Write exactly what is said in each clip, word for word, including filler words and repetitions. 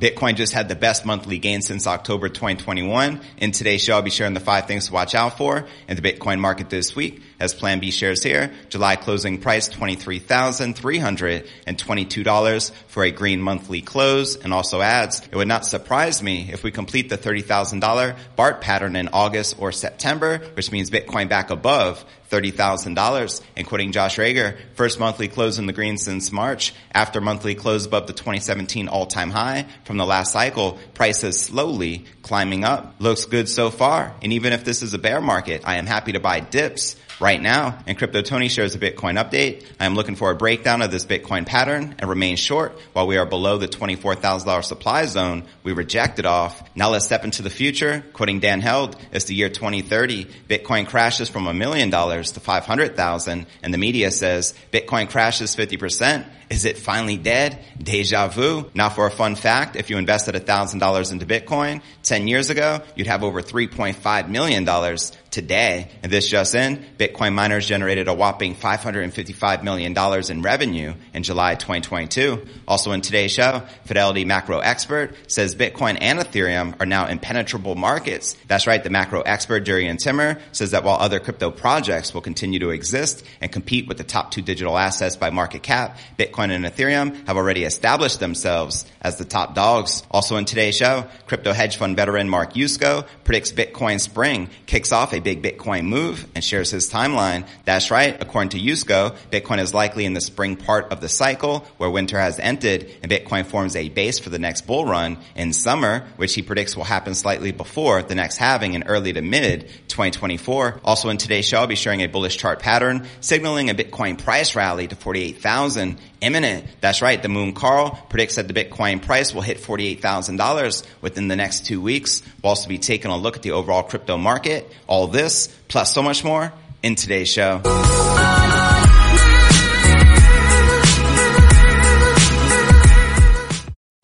Bitcoin just had the best monthly gain since October twenty twenty-one. In today's show, I'll be sharing the five things to watch out for in the Bitcoin market this week. As Plan B shares here, July closing price twenty-three thousand three hundred twenty-two dollars for a green monthly close, and also adds, it would not surprise me if we complete the thirty thousand dollars BART pattern in August or September, which means Bitcoin back above thirty thousand dollars. And quoting Josh Rager, first monthly close in the green since March, after monthly close above the twenty seventeen all-time high from the last cycle, prices slowly climbing up. Looks good so far. And even if this is a bear market, I am happy to buy dips right now. And Crypto Tony shares a Bitcoin update. I am looking for a breakdown of this Bitcoin pattern and remain short while we are below the twenty-four thousand dollars supply zone we rejected off. Now let's step into the future. Quoting Dan Held, it's the year twenty thirty. Bitcoin crashes from a million dollars to five hundred thousand, and the media says Bitcoin crashes fifty percent. Is it finally dead? Deja vu. Now for a fun fact, if you invested one thousand dollars into Bitcoin ten years ago, you'd have over three point five million dollars today. And this just in, Bitcoin miners generated a whopping five hundred fifty-five million dollars in revenue in July twenty twenty-two. Also in today's show, Fidelity macro expert says Bitcoin and Ethereum are now impenetrable markets. That's right, the macro expert Jurrien Timmer says that while other crypto projects will continue to exist and compete with the top two digital assets by market cap, Bitcoin Bitcoin and Ethereum have already established themselves as the top dogs. Also in today's show, crypto hedge fund veteran Mark Yusko predicts Bitcoin spring kicks off a big Bitcoin move and shares his timeline. That's right. According to Yusko, Bitcoin is likely in the spring part of the cycle where winter has ended and Bitcoin forms a base for the next bull run in summer, which he predicts will happen slightly before the next halving in early to mid twenty twenty-four. Also in today's show, I'll be sharing a bullish chart pattern signaling a Bitcoin price rally to forty-eight thousand imminent. That's right. The Moon Carl predicts that the Bitcoin price will hit forty-eight thousand dollars within the next two weeks. We'll also be taking a look at the overall crypto market. All this, plus so much more, in today's show.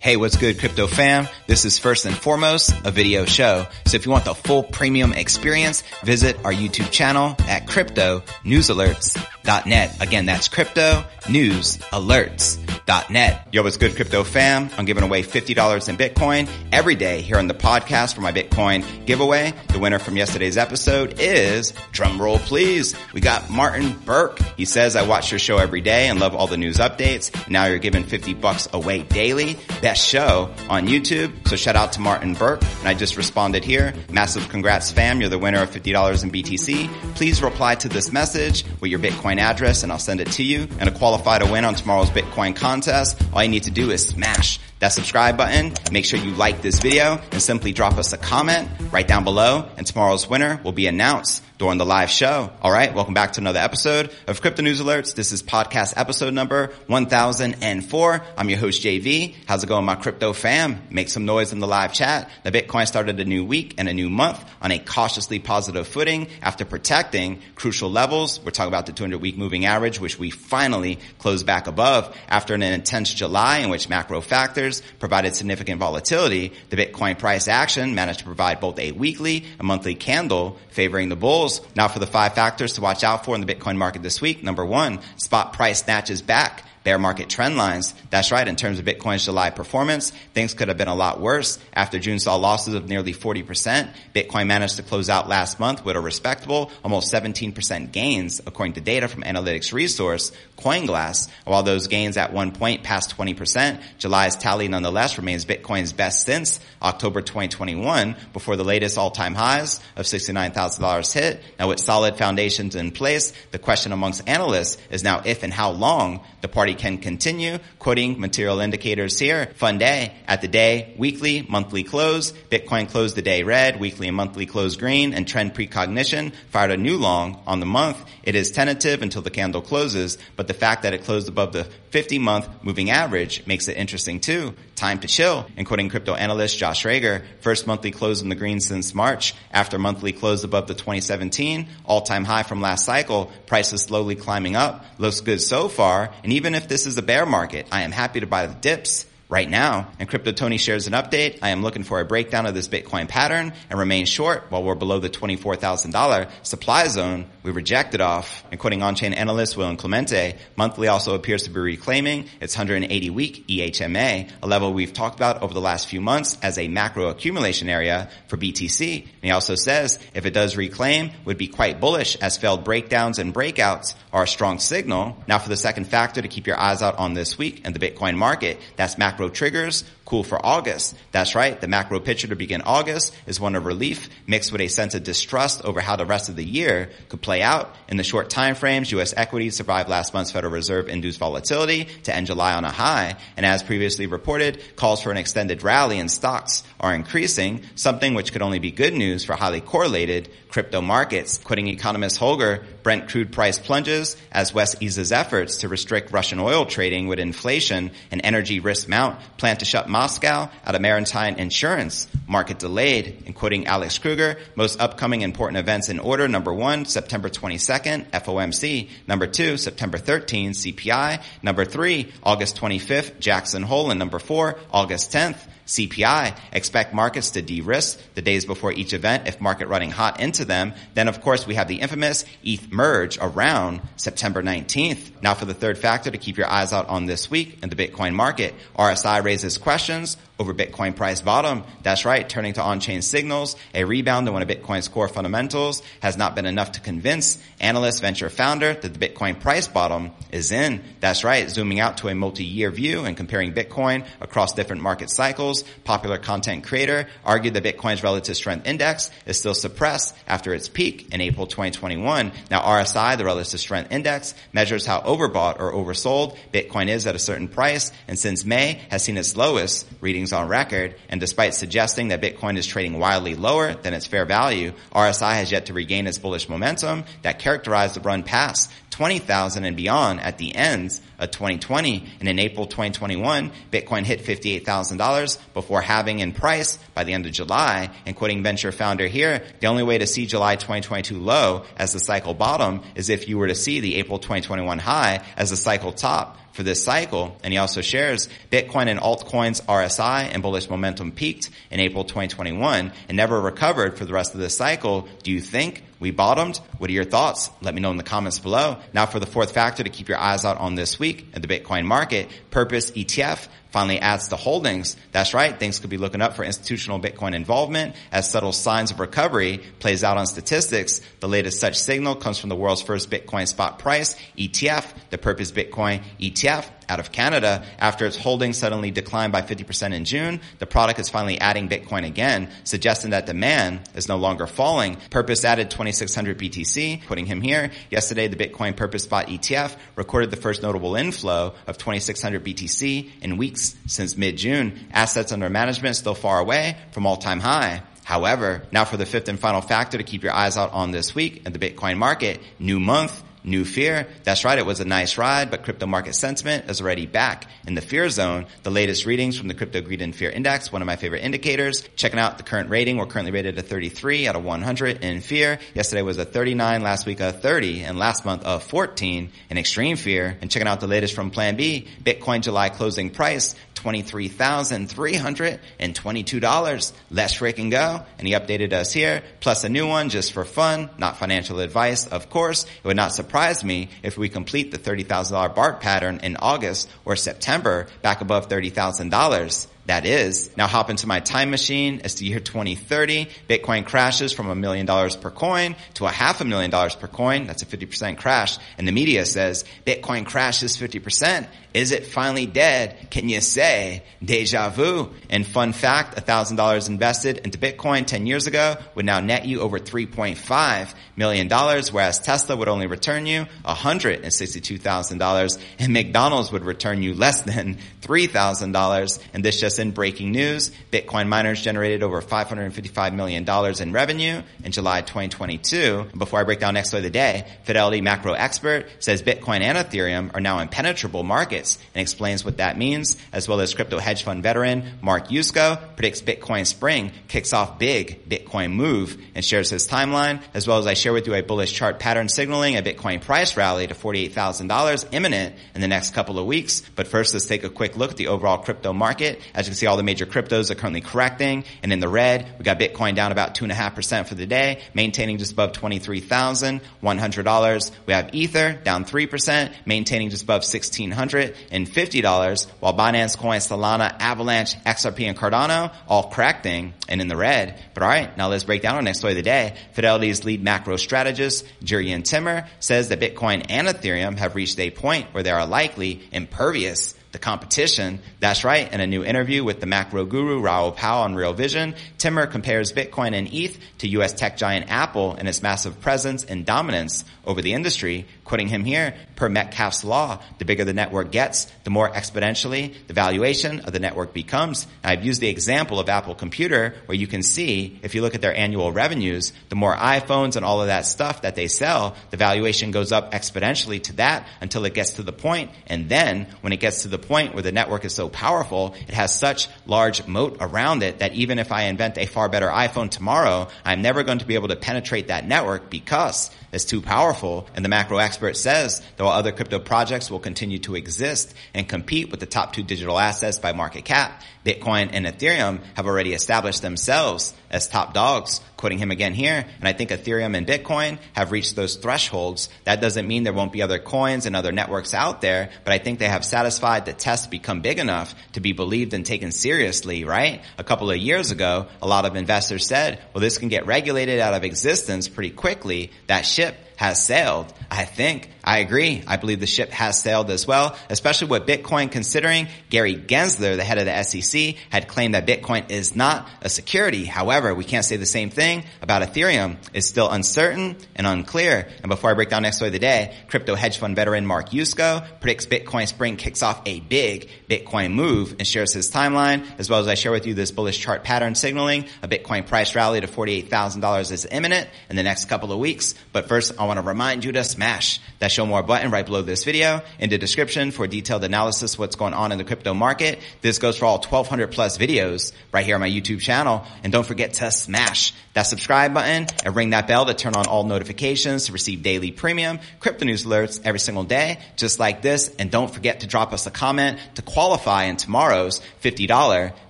Hey, what's good, crypto fam? This is first and foremost a video show. So if you want the full premium experience, visit our YouTube channel at Crypto News Alerts dot net. Again, that's Crypto News Alerts dot net. Yo, what's good, crypto fam? I'm giving away fifty dollars in Bitcoin every day here on the podcast for my Bitcoin giveaway. The winner from yesterday's episode is, drumroll please, we got Martin Burke. He says, I watch your show every day and love all the news updates. Now you're giving fifty bucks away daily. Best show on YouTube. So shout out to Martin Burke. And I just responded here. Massive congrats, fam. You're the winner of fifty dollars in B T C. Please reply to this message with your Bitcoin address and I'll send it to you. And to qualify to win on tomorrow's Bitcoin contest, all you need to do is smash that subscribe button. Make sure you like this video and simply drop us a comment right down below. And tomorrow's winner will be announced during the live show. All right. Welcome back to another episode of Crypto News Alerts. This is podcast episode number one thousand four. I'm your host, J V. How's it going, my crypto fam? Make some noise in the live chat. The Bitcoin started a new week and a new month on a cautiously positive footing after protecting crucial levels. We're talking about the two hundred week moving average, which we finally closed back above after an intense July in which macro factors provided significant volatility. The Bitcoin price action managed to provide both a weekly and monthly candle favoring the bulls. Now for the five factors to watch out for in the Bitcoin market this week. Number one, spot price snatches back bear market trend lines. That's right. In terms of Bitcoin's July performance, things could have been a lot worse. After June saw losses of nearly forty percent, Bitcoin managed to close out last month with a respectable almost seventeen percent gains, according to data from analytics resource CoinGlass. While those gains at one point passed twenty percent, July's tally nonetheless remains Bitcoin's best since October twenty twenty-one, before the latest all-time highs of sixty-nine thousand dollars hit. Now, with solid foundations in place, the question amongst analysts is now if and how long the party can continue. Quoting material indicators here, fund A, at the day, weekly, monthly close, Bitcoin closed the day red, weekly and monthly close green, and trend precognition fired a new long on the month. It is tentative until the candle closes, but the fact that it closed above the fifty-month moving average makes it interesting too. Time to chill. And quoting crypto analyst Josh Rager, first monthly close in the green since March, after monthly close above the twenty seventeen all-time high from last cycle, prices slowly climbing up, looks good so far, and even if this is a bear market, I am happy to buy the dips right now. And Crypto Tony shares an update. I am looking for a breakdown of this Bitcoin pattern and remain short while we're below the twenty-four thousand dollars supply zone we rejected off. And quoting on-chain analyst Will Clemente, monthly also appears to be reclaiming its one hundred eighty week E H M A, a level we've talked about over the last few months as a macro accumulation area for B T C. And he also says if it does reclaim, would be quite bullish, as failed breakdowns and breakouts are a strong signal. Now for the second factor to keep your eyes out on this week and the Bitcoin market, that's macro Macro triggers, cool for August. That's right. The macro picture to begin August is one of relief mixed with a sense of distrust over how the rest of the year could play out. In the short time frames, U S equities survived last month's Federal Reserve-induced volatility to end July on a high. And as previously reported, calls for an extended rally in stocks are increasing, something which could only be good news for highly correlated crypto markets. Quoting economist Holger, Brent crude price plunges as West eases efforts to restrict Russian oil trading with inflation and energy risk mounts. Plan to shut Moscow out of maritime insurance market delayed. And quoting Alex Kruger, most upcoming important events in order: number one, September twenty-second, F O M C; number two, September thirteenth, C P I; number three, August twenty-fifth, Jackson Hole; and number four, August tenth, C P I. Expect markets to de-risk the days before each event if market running hot into them. Then, of course, we have the infamous E T H merge around September nineteenth. Now for the third factor to keep your eyes out on this week in the Bitcoin market. R S I raises questions over Bitcoin price bottom. That's right, turning to on-chain signals, a rebound in one of Bitcoin's core fundamentals has not been enough to convince analyst venture founder that the Bitcoin price bottom is in. That's right, zooming out to a multi-year view and comparing Bitcoin across different market cycles, popular content creator argued that Bitcoin's relative strength index is still suppressed after its peak in April twenty twenty-one. Now R S I, the relative strength index, measures how overbought or oversold Bitcoin is at a certain price, and since May has seen its lowest readings on record. And despite suggesting that Bitcoin is trading wildly lower than its fair value, R S I has yet to regain its bullish momentum that characterized the run past twenty thousand and beyond at the ends of twenty twenty. And in April twenty twenty-one, Bitcoin hit fifty-eight thousand dollars before halving in price by the end of July. And quoting venture founder here, the only way to see July twenty twenty-two low as the cycle bottom is if you were to see the April twenty twenty-one high as the cycle top for this cycle. And he also shares Bitcoin and altcoins R S I and bullish momentum peaked in April twenty twenty-one and never recovered for the rest of this cycle. Do you think we bottomed? What are your thoughts? Let me know in the comments below. Now for the fourth factor to keep your eyes out on this week at the Bitcoin market, Purpose E T F finally adds to holdings. That's right, things could be looking up for institutional Bitcoin involvement as subtle signs of recovery plays out on statistics. The latest such signal comes from the world's first Bitcoin spot price E T F, the Purpose Bitcoin E T F, out of Canada. After its holdings suddenly declined by fifty percent in June, the product is finally adding Bitcoin again, suggesting that demand is no longer falling. Purpose added twenty-six hundred B T C. Quoting him here, yesterday the Bitcoin Purpose Spot E T F recorded the first notable inflow of twenty-six hundred B T C in weeks since mid-June. Assets under management still far away from all-time high. However, now for the fifth and final factor to keep your eyes out on this week at the Bitcoin market, new month, new fear. That's right, it was a nice ride, but crypto market sentiment is already back in the fear zone. The latest readings from the Crypto Greed and Fear Index, one of my favorite indicators. Checking out the current rating, we're currently rated a thirty-three out of one hundred in fear. Yesterday was a thirty-nine, last week a thirty, and last month a fourteen in extreme fear. And checking out the latest from Plan B, Bitcoin July closing price twenty-three thousand three hundred twenty-two dollars. Let's freaking go. And he updated us here, plus a new one just for fun, not financial advice, of course. It would not surprise me if we complete the thirty thousand dollars BART pattern in August or September back above thirty thousand dollars. That is. Now hop into my time machine. It's the year twenty thirty. Bitcoin crashes from a million dollars per coin to a half a million dollars per coin. That's a fifty percent crash. And the media says, Bitcoin crashes fifty percent. Is it finally dead? Can you say deja vu? And fun fact, one thousand dollars invested into Bitcoin ten years ago would now net you over three point five million dollars, whereas Tesla would only return you one hundred sixty-two thousand dollars and McDonald's would return you less than three thousand dollars. And this just in breaking news, Bitcoin miners generated over five hundred fifty-five million dollars in revenue in July twenty twenty-two. And before I break down next story of the day, Fidelity macro expert says Bitcoin and Ethereum are now impenetrable markets and explains what that means, as well as crypto hedge fund veteran Mark Yusko predicts Bitcoin spring kicks off big Bitcoin move and shares his timeline, as well as I share with you a bullish chart pattern signaling a Bitcoin price rally to forty-eight thousand dollars imminent in the next couple of weeks. But first, let's take a quick look at the overall crypto market. As you can see, all the major cryptos are currently correcting. And in the red, we got Bitcoin down about two point five percent for the day, maintaining just above twenty-three thousand one hundred dollars. We have Ether down three percent, maintaining just above one thousand six hundred fifty dollars, while Binance Coin, Solana, Avalanche, X R P, and Cardano all correcting and in the red. But all right, now let's break down our next story of the day. Fidelity's lead macro strategist, Jurrien Timmer, says that Bitcoin and Ethereum have reached a point where they are likely impervious the competition. That's right. In a new interview with the macro guru Rao Powell on Real Vision, Timmer compares Bitcoin and E T H to U S tech giant Apple and its massive presence and dominance over the industry. Quoting him here, per Metcalfe's law, the bigger the network gets, the more exponentially the valuation of the network becomes. And I've used the example of Apple Computer, where you can see, if you look at their annual revenues, the more iPhones and all of that stuff that they sell, the valuation goes up exponentially to that until it gets to the point. And then when it gets to the point where the network is so powerful, it has such large moat around it that even if I invent a far better iPhone tomorrow, I'm never going to be able to penetrate that network because it's too powerful. And the macro expert says, though other crypto projects will continue to exist and compete with the top two digital assets by market cap, Bitcoin and Ethereum have already established themselves as top dogs. Quoting him again here, and I think Ethereum and Bitcoin have reached those thresholds. That doesn't mean there won't be other coins and other networks out there, but I think they have satisfied the test, become big enough to be believed and taken seriously, right? A couple of years ago, a lot of investors said, well, this can get regulated out of existence pretty quickly. That ship has sailed. I think, I agree. I believe the ship has sailed as well, especially with Bitcoin, considering Gary Gensler, the head of the S E C, had claimed that Bitcoin is not a security. However, we can't say the same thing about Ethereum. It's still uncertain and unclear. And before I break down next story of the day, crypto hedge fund veteran Mark Yusko predicts Bitcoin spring kicks off a big Bitcoin move and shares his timeline, as well as I share with you this bullish chart pattern signaling a Bitcoin price rally to forty-eight thousand dollars is imminent in the next couple of weeks. But first, I I want to remind you to smash that show more button right below this video in the description for detailed analysis of what's going on in the crypto market. This goes for all twelve hundred plus videos right here on my YouTube channel. And don't forget to smash that subscribe button and ring that bell to turn on all notifications to receive daily premium crypto news alerts every single day, just like this. And don't forget to drop us a comment to qualify in tomorrow's fifty dollars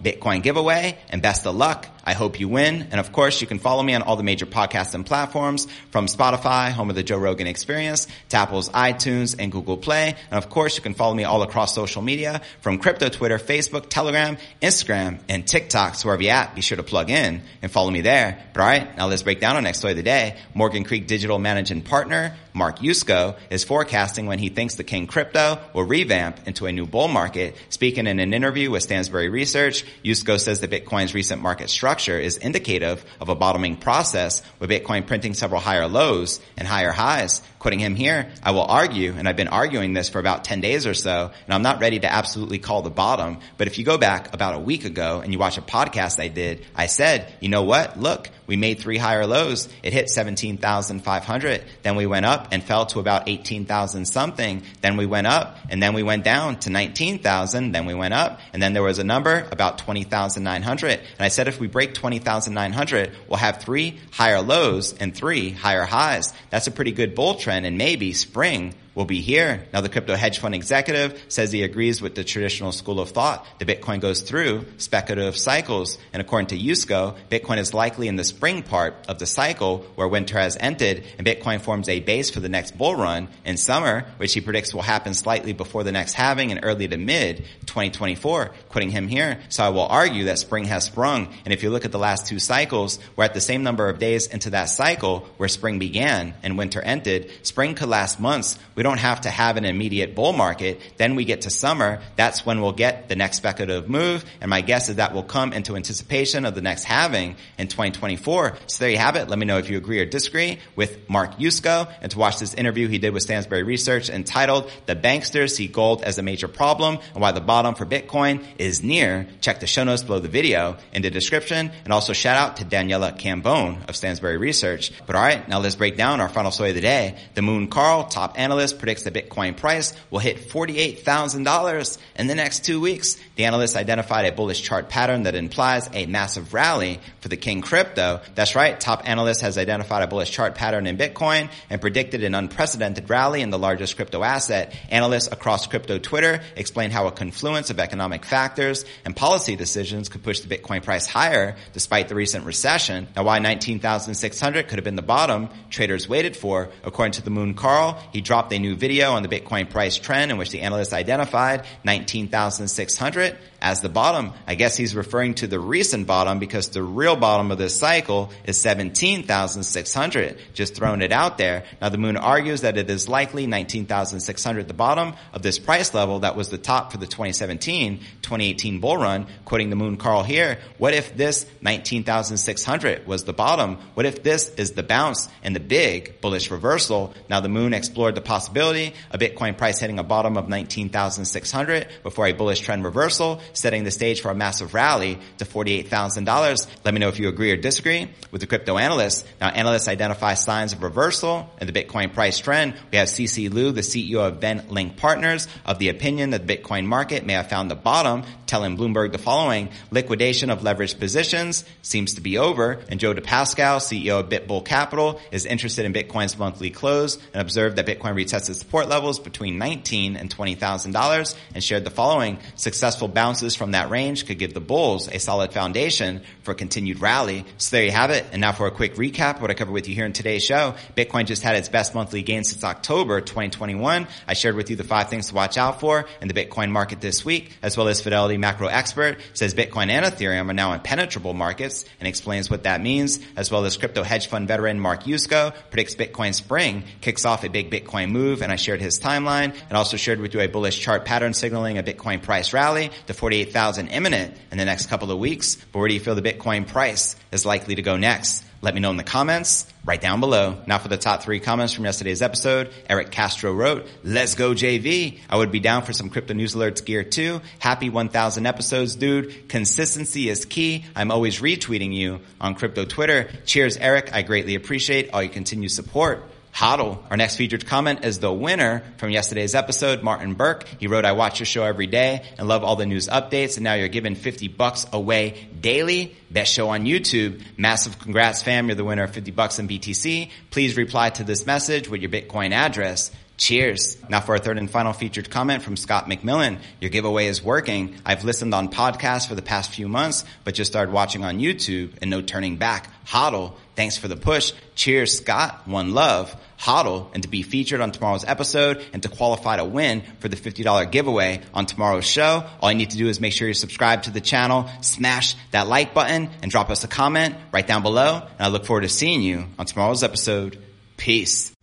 Bitcoin giveaway. And best of luck. I hope you win. And of course, you can follow me on all the major podcasts and platforms, from Spotify, home of the Joe Rogan Experience, to Apple's iTunes and Google Play. And of course, you can follow me all across social media, from crypto, Twitter, Facebook, Telegram, Instagram, and TikTok. So wherever you're at, be sure to plug in and follow me there. But all right, now let's break down our next story of the day. Morgan Creek Digital Managing Partner Mark Yusko is forecasting when he thinks the king crypto will revamp into a new bull market. Speaking in an interview with Stansberry Research, Yusko says that Bitcoin's recent market structure is indicative of a bottoming process, with Bitcoin printing several higher lows and higher highs. Quoting him here, I will argue, and I've been arguing this for about ten days or so, and I'm not ready to absolutely call the bottom. But if you go back about a week ago and you watch a podcast I did, I said, you know what? Look, we made three higher lows. It hit seventeen thousand five hundred. Then we went up and fell to about eighteen thousand something. Then we went up, and then we went down to nineteen thousand. Then we went up, and then there was a number about twenty thousand nine hundred. And I said, if we break twenty thousand nine hundred, we'll have three higher lows and three higher highs. That's a pretty good bull trend, and maybe spring will be here. Now the crypto hedge fund executive says he agrees with the traditional school of thought that Bitcoin goes through speculative cycles, and according to Yusko, Bitcoin is likely in the spring part of the cycle where winter has ended, and Bitcoin forms a base for the next bull run in summer, which he predicts will happen slightly before the next halving in early to mid twenty twenty-four, quoting him here. So I will argue that spring has sprung, and if you look at the last two cycles, we're at the same number of days into that cycle where spring began and winter ended. Spring could last months. We don't have to have an immediate bull market. Then we get to summer. That's when we'll get the next speculative move, and my guess is that will come into anticipation of the next halving in twenty twenty-four. So there you have it. Let me know if you agree or disagree with Mark Yusko, and to watch this interview he did with Stansberry Research entitled "The Banksters See Gold as a Major Problem and Why the Bottom for Bitcoin is Near." Check the show notes below the video in the description, and also shout out to Daniela Cambone of Stansberry Research. But all right, now let's break down our final story of the day. The Moon Carl, top analyst, predicts the Bitcoin price will hit forty-eight thousand dollars in the next two weeks. The analyst identified a bullish chart pattern that implies a massive rally for the king crypto. That's right, top analyst has identified a bullish chart pattern in Bitcoin and predicted an unprecedented rally in the largest crypto asset. Analysts across crypto Twitter explain how a confluence of economic factors and policy decisions could push the Bitcoin price higher despite the recent recession. Now, why nineteen thousand six hundred could have been the bottom traders waited for. According to the Moon Carl, he dropped a new video on the Bitcoin price trend in which the analyst identified nineteen thousand six hundred as the bottom. I guess he's referring to the recent bottom, because the real bottom of this cycle is seventeen thousand six hundred. Just throwing it out there. Now the Moon argues that it is likely nineteen thousand six hundred, the bottom of this price level that was the top for the twenty seventeen twenty eighteen bull run. Quoting the Moon Carl here, what if this nineteen thousand six hundred was the bottom? What if this is the bounce and the big bullish reversal? Now the Moon explored the possibility of Bitcoin price hitting a bottom of nineteen thousand six hundred before a bullish trend reversal, setting the stage for a massive rally to forty-eight thousand dollars. Let me know if you agree or disagree with the crypto analyst. Now, analysts identify signs of reversal in the Bitcoin price trend. We have C C Liu, the C E O of VentLink Partners, of the opinion that the Bitcoin market may have found the bottom, telling Bloomberg the following: liquidation of leveraged positions seems to be over. And Joe DePascal, C E O of BitBull Capital, is interested in Bitcoin's monthly close and observed that Bitcoin retested support levels between nineteen thousand dollars and twenty thousand dollars and shared the following: successful bounces from that range could give the bulls a solid foundation for a continued rally. So there you have it. And now for a quick recap of what I covered with you here in today's show. Bitcoin just had its best monthly gain since October twenty twenty-one. I shared with you the five things to watch out for in the Bitcoin market this week, as well as Fidelity macro expert says Bitcoin and Ethereum are now impenetrable markets and explains what that means, as well as crypto hedge fund veteran Mark Yusko predicts Bitcoin spring kicks off a big Bitcoin move, and I shared his timeline and also shared with you a bullish chart pattern signaling a Bitcoin price rally to forty-eight thousand imminent in the next couple of weeks. But where do you feel the Bitcoin price is likely to go next? Let me know in the comments right down below. Now for the top three comments from yesterday's episode. Eric Castro wrote, "Let's go J V. I would be down for some Crypto News Alerts gear too. Happy one thousand episodes, dude. Consistency is key. I'm always retweeting you on crypto Twitter. Cheers, Eric. I greatly appreciate all your continued support. Hodl." Our next featured comment is the winner from yesterday's episode, Martin Burke. He wrote, "I watch your show every day and love all the news updates, and now you're giving fifty bucks away daily. Best show on YouTube. Massive congrats, fam. You're the winner of fifty bucks in B T C. Please reply to this message with your Bitcoin address. Cheers." Now for our third and final featured comment from Scott McMillan. "Your giveaway is working. I've listened on podcasts for the past few months, but just started watching on YouTube and no turning back. Hodl. Thanks for the push." Cheers, Scott. One love. Hodl. And to be featured on tomorrow's episode and to qualify to win for the fifty dollars giveaway on tomorrow's show, all you need to do is make sure you're subscribed to the channel, smash that like button, and drop us a comment right down below. And I look forward to seeing you on tomorrow's episode. Peace.